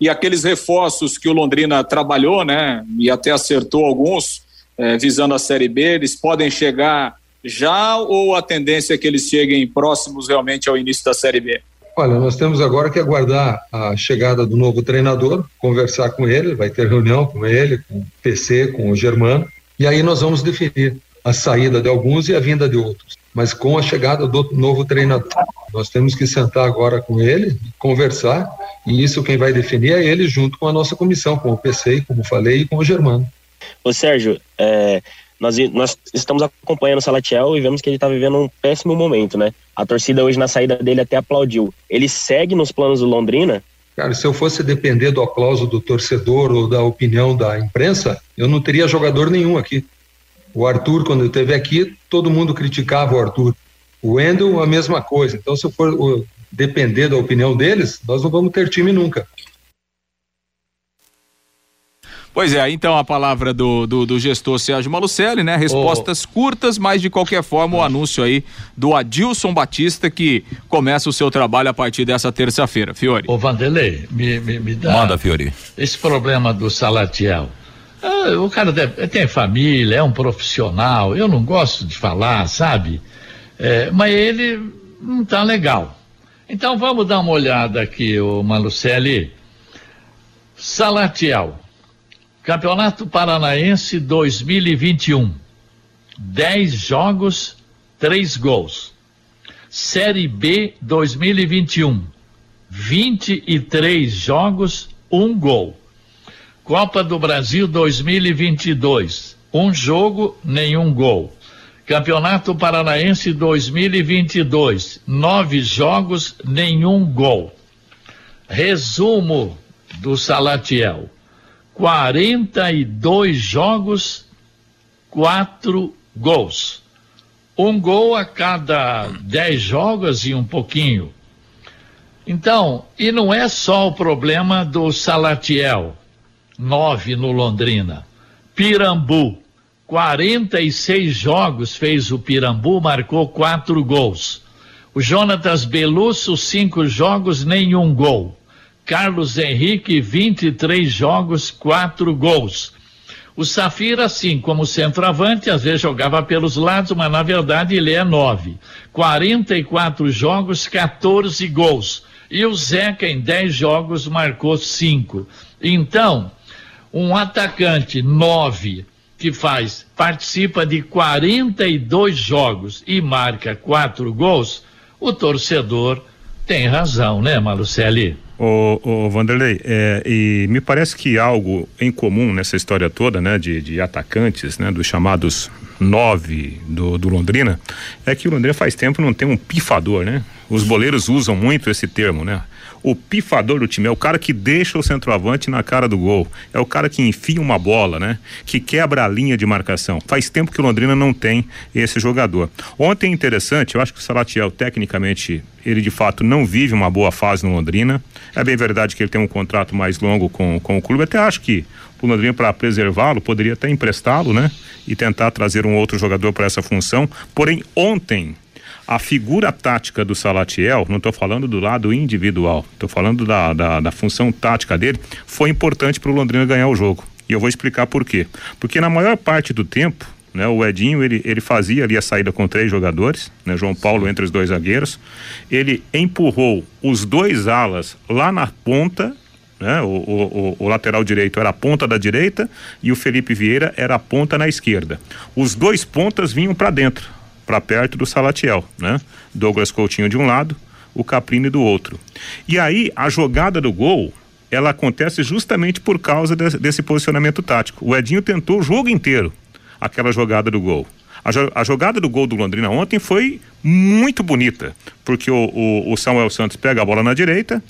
e aqueles reforços que o Londrina trabalhou, né, e até acertou alguns, visando a Série B, eles podem chegar já, ou a tendência é que eles cheguem próximos realmente ao início da Série B? Olha, nós temos agora que aguardar a chegada do novo treinador, conversar com ele, vai ter reunião com ele, com o PC, com o Germano, e aí nós vamos definir a saída de alguns e a vinda de outros, mas com a chegada do novo treinador. Nós temos que sentar agora com ele, conversar, e isso quem vai definir é ele, junto com a nossa comissão, com o PC, como falei, e com o Germano. Ô Sérgio, nós estamos acompanhando o Salatiel e vemos que ele está vivendo um péssimo momento, né? A torcida hoje na saída dele até aplaudiu. Ele segue nos planos do Londrina? Cara, se eu fosse depender do aplauso do torcedor ou da opinião da imprensa, eu não teria jogador nenhum aqui. O Arthur, quando eu esteve aqui, todo mundo criticava o Arthur. O Wendel, a mesma coisa. Então, se eu for depender da opinião deles, nós não vamos ter time nunca. Pois é, então a palavra do gestor Sérgio Malucelli, né? Respostas curtas, mas de qualquer forma o anúncio aí do Adilson Batista, que começa o seu trabalho a partir dessa terça-feira. Fiore. Vanderlei, me dá... Manda, Fiore. Esse problema do Salatiel. O cara tem família, é um profissional, eu não gosto de falar, sabe? Mas ele não tá legal. Então vamos dar uma olhada aqui, o Malucelli. Salatiel. Campeonato Paranaense 2021, 10 jogos, 3 gols. Série B 2021, 23 jogos, 1 gol. Copa do Brasil 2022, 1 jogo, nenhum gol. Campeonato Paranaense 2022, 9 jogos, nenhum gol. Resumo do Salatiel. 42 jogos, 4 gols. 1 gol a cada 10 jogos e um pouquinho. Então, e não é só o problema do Salatiel, 9 no Londrina. Pirambu, 46 jogos fez o Pirambu, marcou 4 gols. O Jonatas Belusso, 5 jogos, nenhum gol. Carlos Henrique, 23 jogos, 4 gols. O Safira, assim, como centroavante, às vezes jogava pelos lados, mas na verdade ele é 9. 44 jogos, 14 gols. E o Zeca, em 10 jogos, marcou 5. Então, um atacante 9 que participa de 42 jogos e marca 4 gols, o torcedor tem razão, né, Malucelli? Vanderlei, e me parece que algo em comum nessa história toda, né, de atacantes, né, dos chamados 9 do Londrina, é que o Londrina faz tempo não tem um pifador, né? Os boleiros usam muito esse termo, né? O pifador do time é o cara que deixa o centroavante na cara do gol, é o cara que enfia uma bola, né? Que quebra a linha de marcação. Faz tempo que o Londrina não tem esse jogador. Ontem, interessante, eu acho que o Salatiel, tecnicamente, ele de fato não vive uma boa fase no Londrina. É bem verdade que ele tem um contrato mais longo com o clube. Até acho que o Londrina, para preservá-lo, poderia até emprestá-lo, né? E tentar trazer um outro jogador para essa função. Porém, ontem, a figura tática do Salatiel, não estou falando do lado individual, estou falando da função tática dele, foi importante para o Londrina ganhar o jogo. E eu vou explicar por quê. Porque na maior parte do tempo, né, o Edinho, ele fazia ali a saída com 3 jogadores, né, João Paulo entre os 2 zagueiros, ele empurrou os 2 alas lá na ponta, né, o lateral direito era a ponta da direita e o Felipe Vieira era a ponta na esquerda. Os 2 pontas vinham para dentro, para perto do Salatiel, né? Douglas Coutinho de um lado, o Caprini do outro. E aí a jogada do gol, ela acontece justamente por causa desse posicionamento tático. O Edinho tentou o jogo inteiro aquela jogada do gol. A jogada do gol do Londrina ontem foi muito bonita, porque o Samuel Santos pega a bola na direita,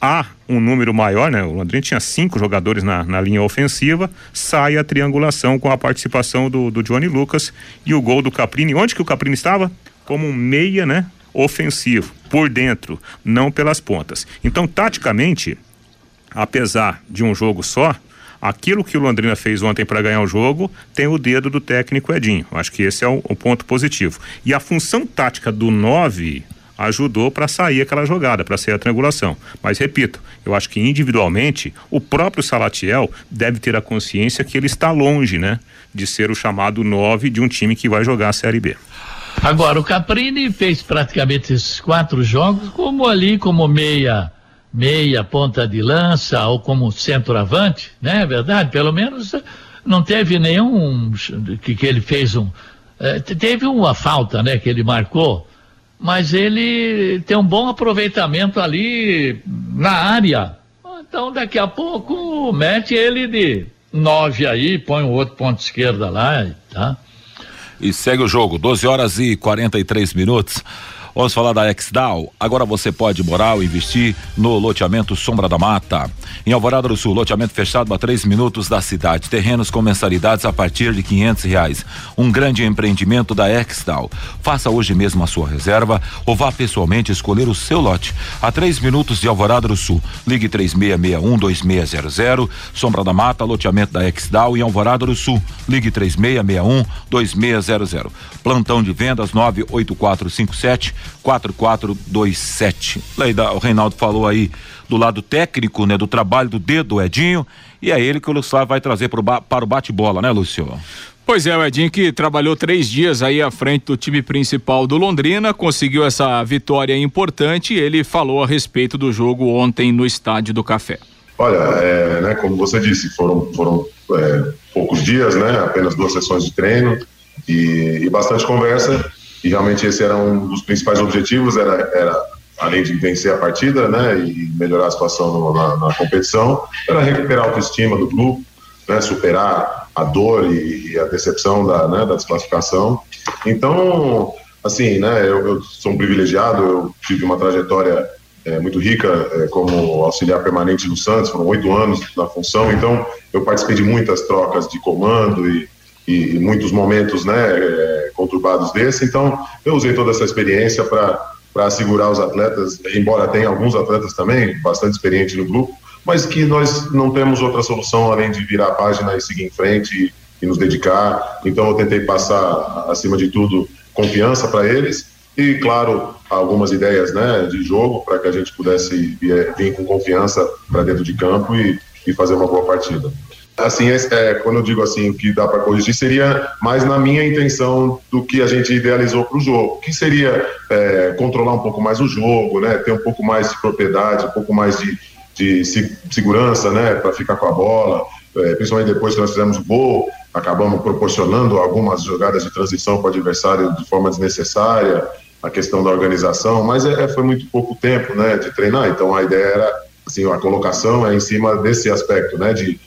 há um número maior, né? O Londrina tinha 5 jogadores na linha ofensiva, sai a triangulação com a participação do Johnny Lucas e o gol do Caprini. Onde que o Caprini estava? Como um meia, né? Ofensivo, por dentro, não pelas pontas. Então, taticamente, apesar de um jogo só, aquilo que o Londrina fez ontem para ganhar o jogo tem o dedo do técnico Edinho. Acho que esse é o ponto positivo. E a função tática do 9 ajudou para sair aquela jogada, para sair a triangulação. Mas repito, eu acho que individualmente o próprio Salatiel deve ter a consciência que ele está longe, né, de ser o chamado 9 de um time que vai jogar a Série B. Agora, o Caprini fez praticamente esses 4 jogos como meia, ponta de lança ou como centroavante, né? É verdade, pelo menos não teve nenhum que ele fez teve uma falta, né, que ele marcou, mas ele tem um bom aproveitamento ali na área. Então daqui a pouco mete ele de 9 aí, põe o outro ponto esquerda lá, tá? E segue o jogo, 12:43. Vamos falar da Exdal. Agora você pode morar ou investir no loteamento Sombra da Mata. Em Alvorada do Sul, loteamento fechado a 3 minutos da cidade. Terrenos com mensalidades a partir de R$500. Um grande empreendimento da Exdal. Faça hoje mesmo a sua reserva ou vá pessoalmente escolher o seu lote. A 3 minutos de Alvorada do Sul. Ligue 3661-2600. Sombra da Mata, loteamento da Exdal em Alvorada do Sul. Ligue 3661-2600. Plantão de vendas 98457-4427. O Reinaldo falou aí do lado técnico, né? Do trabalho do dedo do Edinho, e é ele que o Lúcio Flávio vai trazer para o bate-bola, né, Lúcio? Pois é, o Edinho que trabalhou 3 dias aí à frente do time principal do Londrina, conseguiu essa vitória importante, e ele falou a respeito do jogo ontem no Estádio do Café. Olha, né, como você disse, foram poucos dias, né? Apenas 2 sessões de treino e bastante conversa. E realmente esse era um dos principais objetivos, era além de vencer a partida, né, e melhorar a situação na competição, era recuperar a autoestima do grupo, né, superar a dor e a decepção da desclassificação. Então, assim, né, eu sou um privilegiado, eu tive uma trajetória muito rica como auxiliar permanente do Santos, foram 8 anos na função, então eu participei de muitas trocas de comando e muitos momentos, né, conturbados desse, então eu usei toda essa experiência para assegurar os atletas, embora tenha alguns atletas também bastante experientes no grupo, mas que nós não temos outra solução além de virar a página e seguir em frente e nos dedicar. Então eu tentei passar, acima de tudo, confiança para eles e, claro, algumas ideias, né, de jogo para que a gente pudesse vir com confiança para dentro de campo e fazer uma boa partida. Assim, quando eu digo assim, o que dá para corrigir seria mais na minha intenção do que a gente idealizou para o jogo, que seria controlar um pouco mais o jogo, né, ter um pouco mais de propriedade, um pouco mais de segurança, né, para ficar com a bola, principalmente depois que nós fizemos o gol, acabamos proporcionando algumas jogadas de transição para o adversário de forma desnecessária, a questão da organização, mas foi muito pouco tempo, né, de treinar, então a ideia era assim, a colocação é em cima desse aspecto, né, de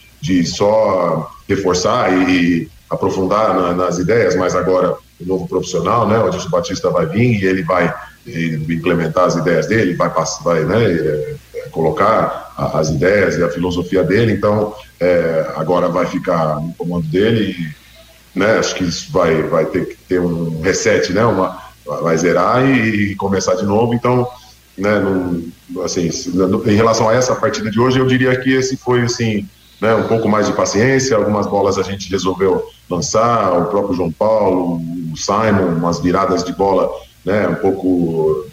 só reforçar e aprofundar nas ideias, mas agora o novo profissional, né, o Adilson Batista vai vir e ele vai implementar as ideias dele, vai né, colocar as ideias e a filosofia dele, então agora vai ficar no comando dele e, né, acho que isso vai ter que ter um reset, né, vai zerar e começar de novo, então, né, assim, em relação a essa partida de hoje, eu diria que esse foi assim, né, um pouco mais de paciência, algumas bolas a gente resolveu lançar, o próprio João Paulo, o Simon, umas viradas de bola né, um pouco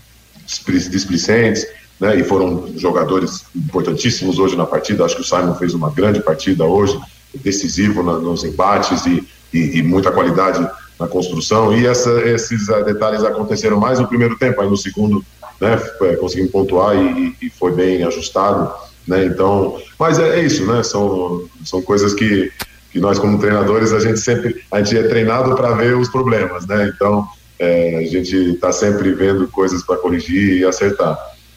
displicentes, né, e foram jogadores importantíssimos hoje na partida. Acho que o Simon fez uma grande partida hoje, decisivo nos embates e muita qualidade na construção, e esses detalhes aconteceram mais no primeiro tempo. Aí no segundo, né, conseguimos pontuar e foi bem ajustado, né, então, mas é isso, né, são coisas que nós como treinadores, a gente é treinado para ver os problemas, né, então a gente está sempre vendo coisas para corrigir e acertar.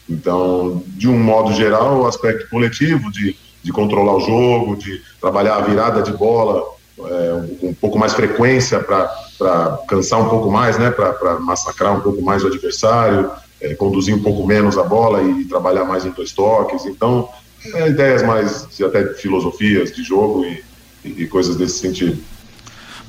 Então, de um modo geral, o aspecto coletivo de controlar o jogo, de trabalhar a virada de bola um pouco mais frequência para cansar um pouco mais, né, para massacrar um pouco mais o adversário, conduzir um pouco menos a bola e trabalhar mais em dois toques. Então, ideias mais, até filosofias de jogo e coisas desse sentido.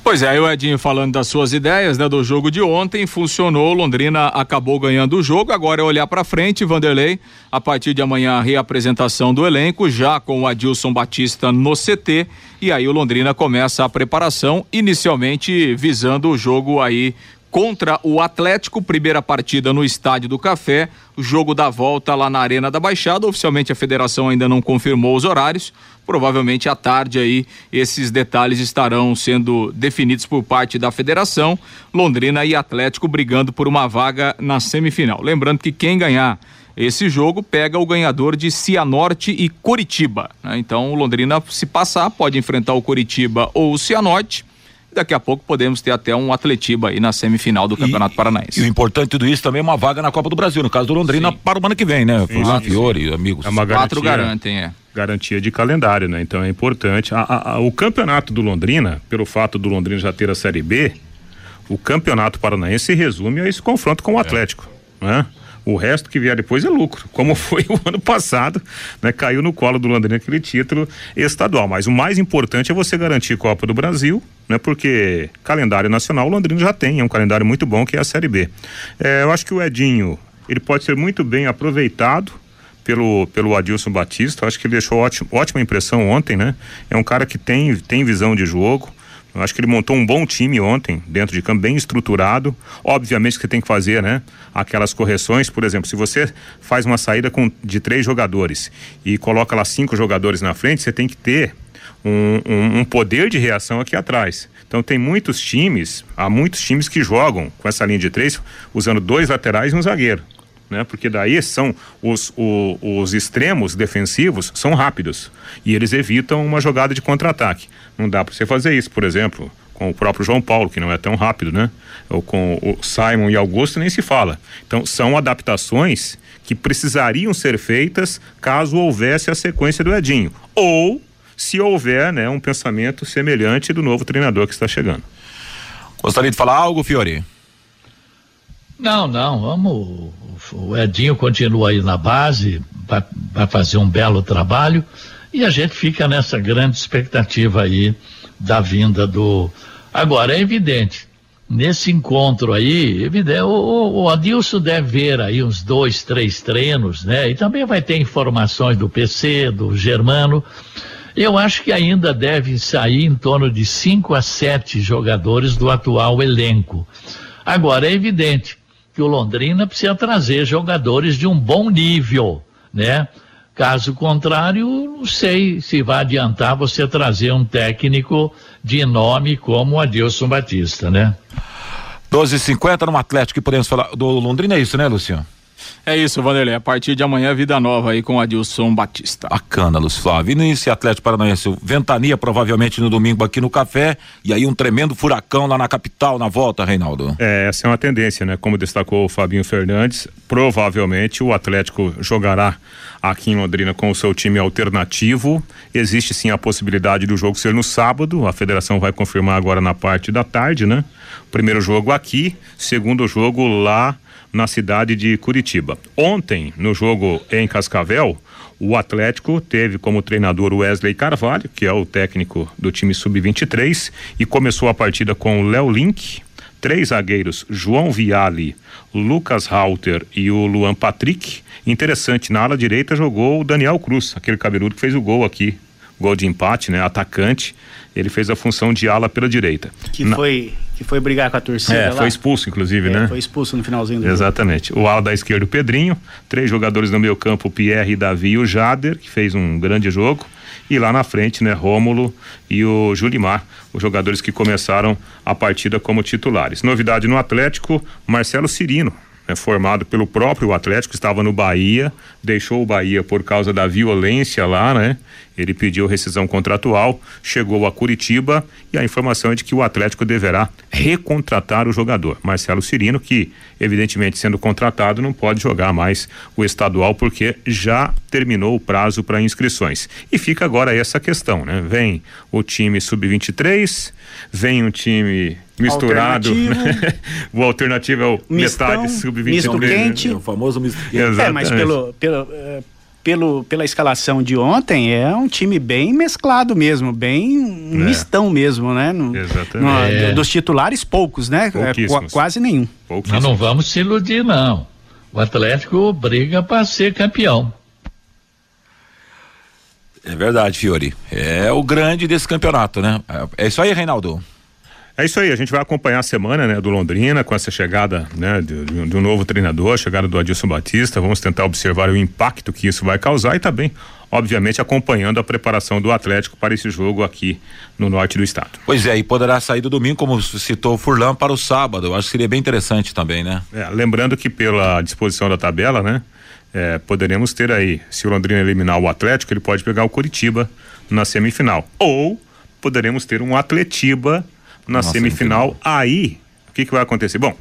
Pois é, aí o Edinho falando das suas ideias, né, do jogo de ontem, funcionou, Londrina acabou ganhando o jogo, agora é olhar pra frente, Vanderlei, a partir de amanhã a reapresentação do elenco, já com o Adilson Batista no CT, e aí o Londrina começa a preparação, inicialmente visando o jogo aí contra o Atlético, primeira partida no Estádio do Café, o jogo da volta lá na Arena da Baixada. Oficialmente a federação ainda não confirmou os horários, provavelmente à tarde aí esses detalhes estarão sendo definidos por parte da federação. Londrina e Atlético brigando por uma vaga na semifinal. Lembrando que quem ganhar esse jogo pega o ganhador de Cianorte e Curitiba, né? Então o Londrina, se passar, pode enfrentar o Curitiba ou o Cianorte. Daqui a pouco podemos ter até um Atletiba aí na semifinal do Campeonato Paranaense. E o importante de tudo isso também é uma vaga na Copa do Brasil, no caso do Londrina, sim, para o ano que vem, né? Fiore, amigos. É uma garantia, quatro garantem, garantia de calendário, né? Então é importante. O campeonato do Londrina, pelo fato do Londrina já ter a Série B, o Campeonato Paranaense se resume a esse confronto com o Atlético, né? O resto que vier depois é lucro, como foi o ano passado, né? Caiu no colo do Londrina aquele título estadual, mas o mais importante é você garantir a Copa do Brasil, né? Porque calendário nacional o Londrina já tem, é um calendário muito bom, que é a Série B. Eu acho que o Edinho, ele pode ser muito bem aproveitado pelo Adilson Batista. Eu acho que ele deixou ótima impressão ontem, né? É um cara que tem visão de jogo. Eu acho que ele montou um bom time ontem, dentro de campo, bem estruturado. Obviamente que tem que fazer, né, aquelas correções. Por exemplo, se você faz uma saída de 3 jogadores e coloca lá 5 jogadores na frente, você tem que ter um poder de reação aqui atrás. Então tem muitos times, há muitos times que jogam com essa linha de 3, usando 2 laterais e um zagueiro, né? Porque daí são os extremos defensivos são rápidos e eles evitam uma jogada de contra-ataque. Não dá para você fazer isso, por exemplo, com o próprio João Paulo, que não é tão rápido, né? Ou com o Simon e Augusto, nem se fala. Então são adaptações que precisariam ser feitas caso houvesse a sequência do Edinho, ou se houver, né, um pensamento semelhante do novo treinador que está chegando. Gostaria de falar algo, Fiori? Não, vamos... O Edinho continua aí na base, vai fazer um belo trabalho, e a gente fica nessa grande expectativa aí da vinda do... Agora, é evidente, nesse encontro aí, o Adilson deve ver aí uns 2, 3 treinos, né? E também vai ter informações do PC, do Germano. Eu acho que ainda deve sair em torno de 5 a 7 jogadores do atual elenco. Agora, é evidente que o Londrina precisa trazer jogadores de um bom nível, né? Caso contrário, não sei se vai adiantar você trazer um técnico de nome como o Adilson Batista, né? 12h50 no Atlético, que podemos falar do Londrina, é isso, né, Luciano? É isso, Vanderlei, a partir de amanhã vida nova aí com o Adilson Batista. Bacana, Lúcio Flávio. E no início, Atlético Paranaense, ventania provavelmente no domingo aqui no Café, e aí um tremendo furacão lá na capital na volta, Reinaldo. Essa é uma tendência, né? Como destacou o Fabinho Fernandes, provavelmente o Atlético jogará aqui em Londrina com o seu time alternativo. Existe sim a possibilidade do jogo ser no sábado, a federação vai confirmar agora na parte da tarde, né? Primeiro jogo aqui, segundo jogo lá na cidade de Curitiba. Ontem, no jogo em Cascavel, o Atlético teve como treinador o Wesley Carvalho, que é o técnico do time sub-23, e começou a partida com o Léo Link, 3 zagueiros, João Viale, Lucas Halter e o Luan Patrick. Interessante, na ala direita jogou o Daniel Cruz, aquele cabeludo que fez o gol aqui, gol de empate, né? Atacante, ele fez a função de ala pela direita. Que foi... que foi brigar com a torcida lá. Foi expulso, inclusive, né? Foi expulso no finalzinho do jogo. Exatamente. O ala da esquerda, o Pedrinho, 3 jogadores no meio campo, o Pierre, Davi e o Jader, que fez um grande jogo. E lá na frente, né, Rômulo e o Julimar, os jogadores que começaram a partida como titulares. Novidade no Atlético, Marcelo Cirino, né, formado pelo próprio Atlético, estava no Bahia, deixou o Bahia por causa da violência lá, né? Ele pediu rescisão contratual, chegou a Curitiba e a informação é de que o Atlético deverá recontratar o jogador, Marcelo Cirino, que evidentemente sendo contratado não pode jogar mais o estadual porque já terminou o prazo para inscrições. E fica agora essa questão, né? Vem o time sub-23, vem um time misturado, alternativo, né? O alternativo é o mistão, metade sub-23. Misto quente. Né? O famoso misto quente. Mas pela escalação de ontem, é um time bem mesclado mesmo, bem mistão mesmo, né? Dos titulares, poucos, né? Quase nenhum. Nós não vamos se iludir, não. O Atlético briga para ser campeão. É verdade, Fiore. É o grande desse campeonato, né? É isso aí, Reinaldo. É isso aí, a gente vai acompanhar a semana, né, do Londrina, com essa chegada, né, de um novo treinador, a chegada do Adilson Batista. Vamos tentar observar o impacto que isso vai causar e também, obviamente, acompanhando a preparação do Atlético para esse jogo aqui no norte do estado. Pois é, e poderá sair do domingo, como citou o Furlan, para o sábado. Eu acho que seria bem interessante também, né? Lembrando que pela disposição da tabela, né, poderemos ter aí, se o Londrina eliminar o Atlético, ele pode pegar o Coritiba na semifinal, ou poderemos ter um Atletiba na semifinal. Aí, o que vai acontecer? Bom,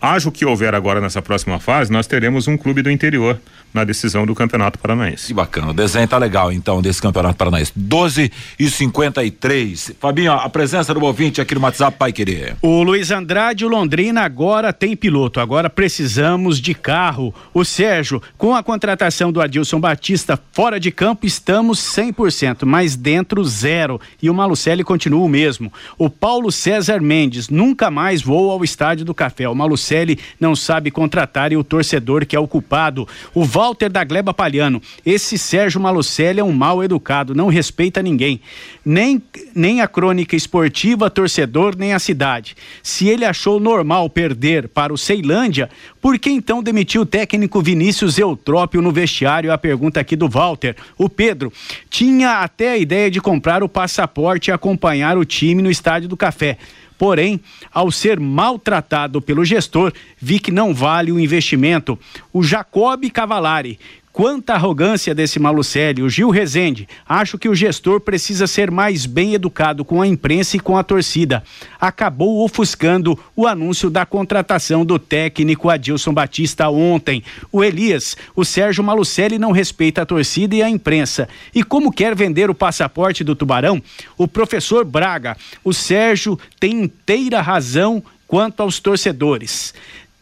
haja o que houver agora nessa próxima fase, nós teremos um clube do interior na decisão do Campeonato Paranaense. Que bacana, o desenho tá legal então desse Campeonato Paranaense. 12:53. Fabinho, a presença do ouvinte aqui no WhatsApp Paiquerê. O Luiz Andrade, o Londrina agora tem piloto, agora precisamos de carro. O Sérgio, com a contratação do Adilson Batista, fora de campo estamos 100%, mas dentro 0, e o Malucelli continua o mesmo. O Paulo César Mendes, nunca mais vou ao Estádio do Café, o Malucelli não sabe contratar e o torcedor que é o culpado. O Walter da Gleba Palhano, esse Sérgio Malucelli é um mal educado, não respeita ninguém, nem a crônica esportiva, torcedor, nem a cidade. Se ele achou normal perder para o Ceilândia, por que então demitiu o técnico Vinícius Eutrópio no vestiário? A pergunta aqui do Walter. O Pedro, tinha até a ideia de comprar o passaporte e acompanhar o time no Estádio do Café. Porém, ao ser maltratado pelo gestor, vi que não vale o investimento. O Jacob Cavalari, quanta arrogância desse Malucelli. O Gil Rezende, acho que o gestor precisa ser mais bem educado com a imprensa e com a torcida. Acabou ofuscando o anúncio da contratação do técnico Adilson Batista ontem. O Elias, o Sérgio Malucelli não respeita a torcida e a imprensa. E como quer vender o passaporte do Tubarão? O professor Braga, o Sérgio tem inteira razão quanto aos torcedores.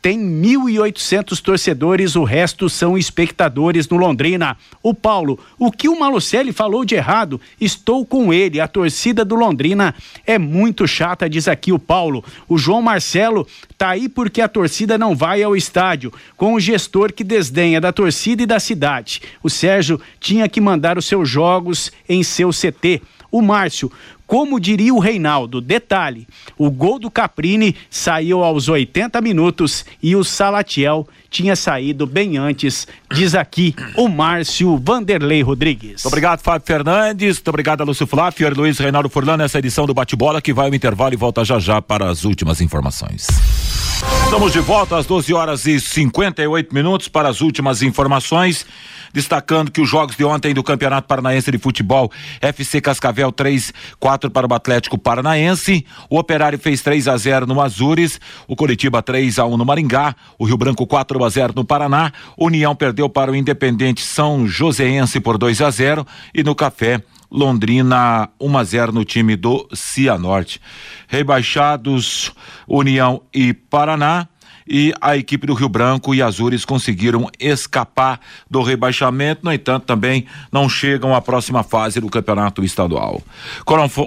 Tem 1.800 torcedores, o resto são espectadores no Londrina. O Paulo, o que o Malucelli falou de errado? Estou com ele, a torcida do Londrina é muito chata, diz aqui o Paulo. O João Marcelo tá aí porque a torcida não vai ao estádio, com o gestor que desdenha da torcida e da cidade. O Sérgio tinha que mandar os seus jogos em seu CT. O Márcio, como diria o Reinaldo, detalhe, o gol do Caprini saiu aos 80 minutos e o Salatiel tinha saído bem antes, diz aqui o Márcio Vanderlei Rodrigues. Muito obrigado, Fábio Fernandes, muito obrigado a Lúcio Flávio, Fiore Luiz, Reinaldo Furlan, nessa edição do Bate-Bola, que vai ao intervalo e volta já já para as últimas informações. Estamos de volta às 12:58 para as últimas informações, destacando que os jogos de ontem do Campeonato Paranaense de Futebol, FC Cascavel 3-4 para o Atlético Paranaense, o Operário fez 3-0 no Azures, o Curitiba 3-1 no Maringá, o Rio Branco 4-0 no Paraná, União perdeu para o Independente São Joséense por 2-0 e no Café Londrina 1-0 no time do Cianorte. Rebaixados União e Paraná, e a equipe do Rio Branco e Azures conseguiram escapar do rebaixamento, no entanto também não chegam à próxima fase do campeonato estadual.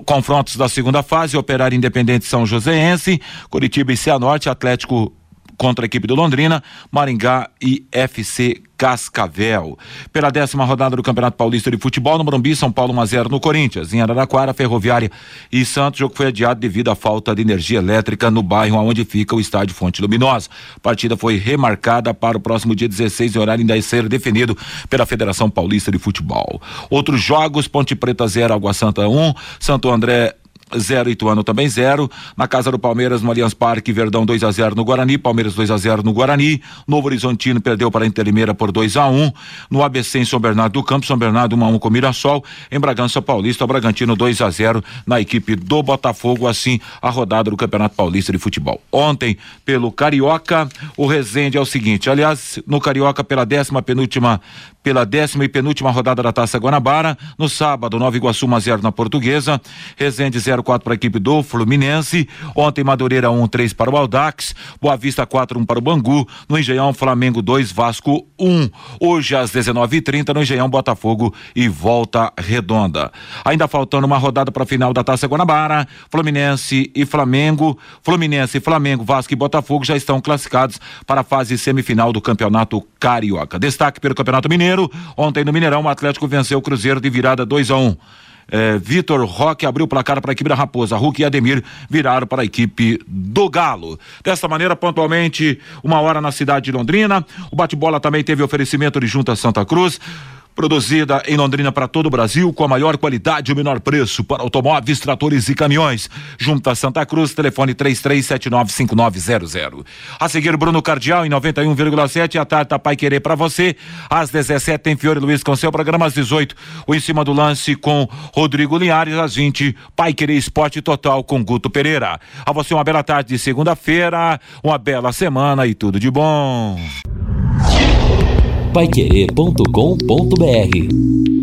Confrontos da segunda fase, Operário Independente São Joséense, Curitiba e Cianorte, Atlético contra a equipe do Londrina, Maringá e FC Cascavel. Pela 10ª rodada do Campeonato Paulista de Futebol, no Morumbi, São Paulo 1-0 no Corinthians. Em Araraquara, Ferroviária e Santos, o jogo foi adiado devido à falta de energia elétrica no bairro onde fica o estádio Fonte Luminosa. A partida foi remarcada para o próximo dia 16, em horário ainda a ser definido pela Federação Paulista de Futebol. Outros jogos: Ponte Preta 0, Água Santa 1, Santo André 0, Ituano também 0, na casa do Palmeiras, no Allianz Parque, Verdão 2-0 no Guarani, Palmeiras 2-0 no Guarani, Novo Horizontino perdeu para a Inter Limeira por 2-1, no ABC em São Bernardo do Campo, São Bernardo 1-1 com o Mirassol, em Bragança Paulista, Bragantino 2-0 na equipe do Botafogo. Assim a rodada do Campeonato Paulista de Futebol. Ontem, pelo Carioca, o Resende é o seguinte, aliás, no Carioca, pela décima e penúltima rodada da Taça Guanabara, no sábado, Nova Iguaçu 1-0 na Portuguesa, Resende 0-4 para a equipe do Fluminense. Ontem, Madureira 1-3 para o Audax, Boa Vista 4-1 para o Bangu, no Engenhão, Flamengo 2, Vasco 1. Hoje às 19h30, no Engenhão, Botafogo e Volta Redonda. Ainda faltando uma rodada para a final da Taça Guanabara, Fluminense e Flamengo, Vasco e Botafogo já estão classificados para a fase semifinal do Campeonato Carioca. Destaque pelo Campeonato Mineiro. Ontem no Mineirão, o Atlético venceu o Cruzeiro de virada 2-1. Vitor Roque abriu o placar para a equipe da Raposa. Hulk e Ademir viraram para a equipe do Galo. Desta maneira, pontualmente, 1h na cidade de Londrina. O bate-bola também teve oferecimento de Junta Santa Cruz, produzida em Londrina para todo o Brasil, com a maior qualidade e o menor preço para automóveis, tratores e caminhões. Junta Santa Cruz, telefone 33795900. A seguir, Bruno Cardial em 91,7. A tarde da Paiquerê para você. Às 17h tem Fiore Luiz Cancel, programa às 18h. O Em Cima do Lance com Rodrigo Linhares, às 20h. Paiquerê Esporte Total com Guto Pereira. A você uma bela tarde de segunda-feira, uma bela semana e tudo de bom. Paiquerê.com.br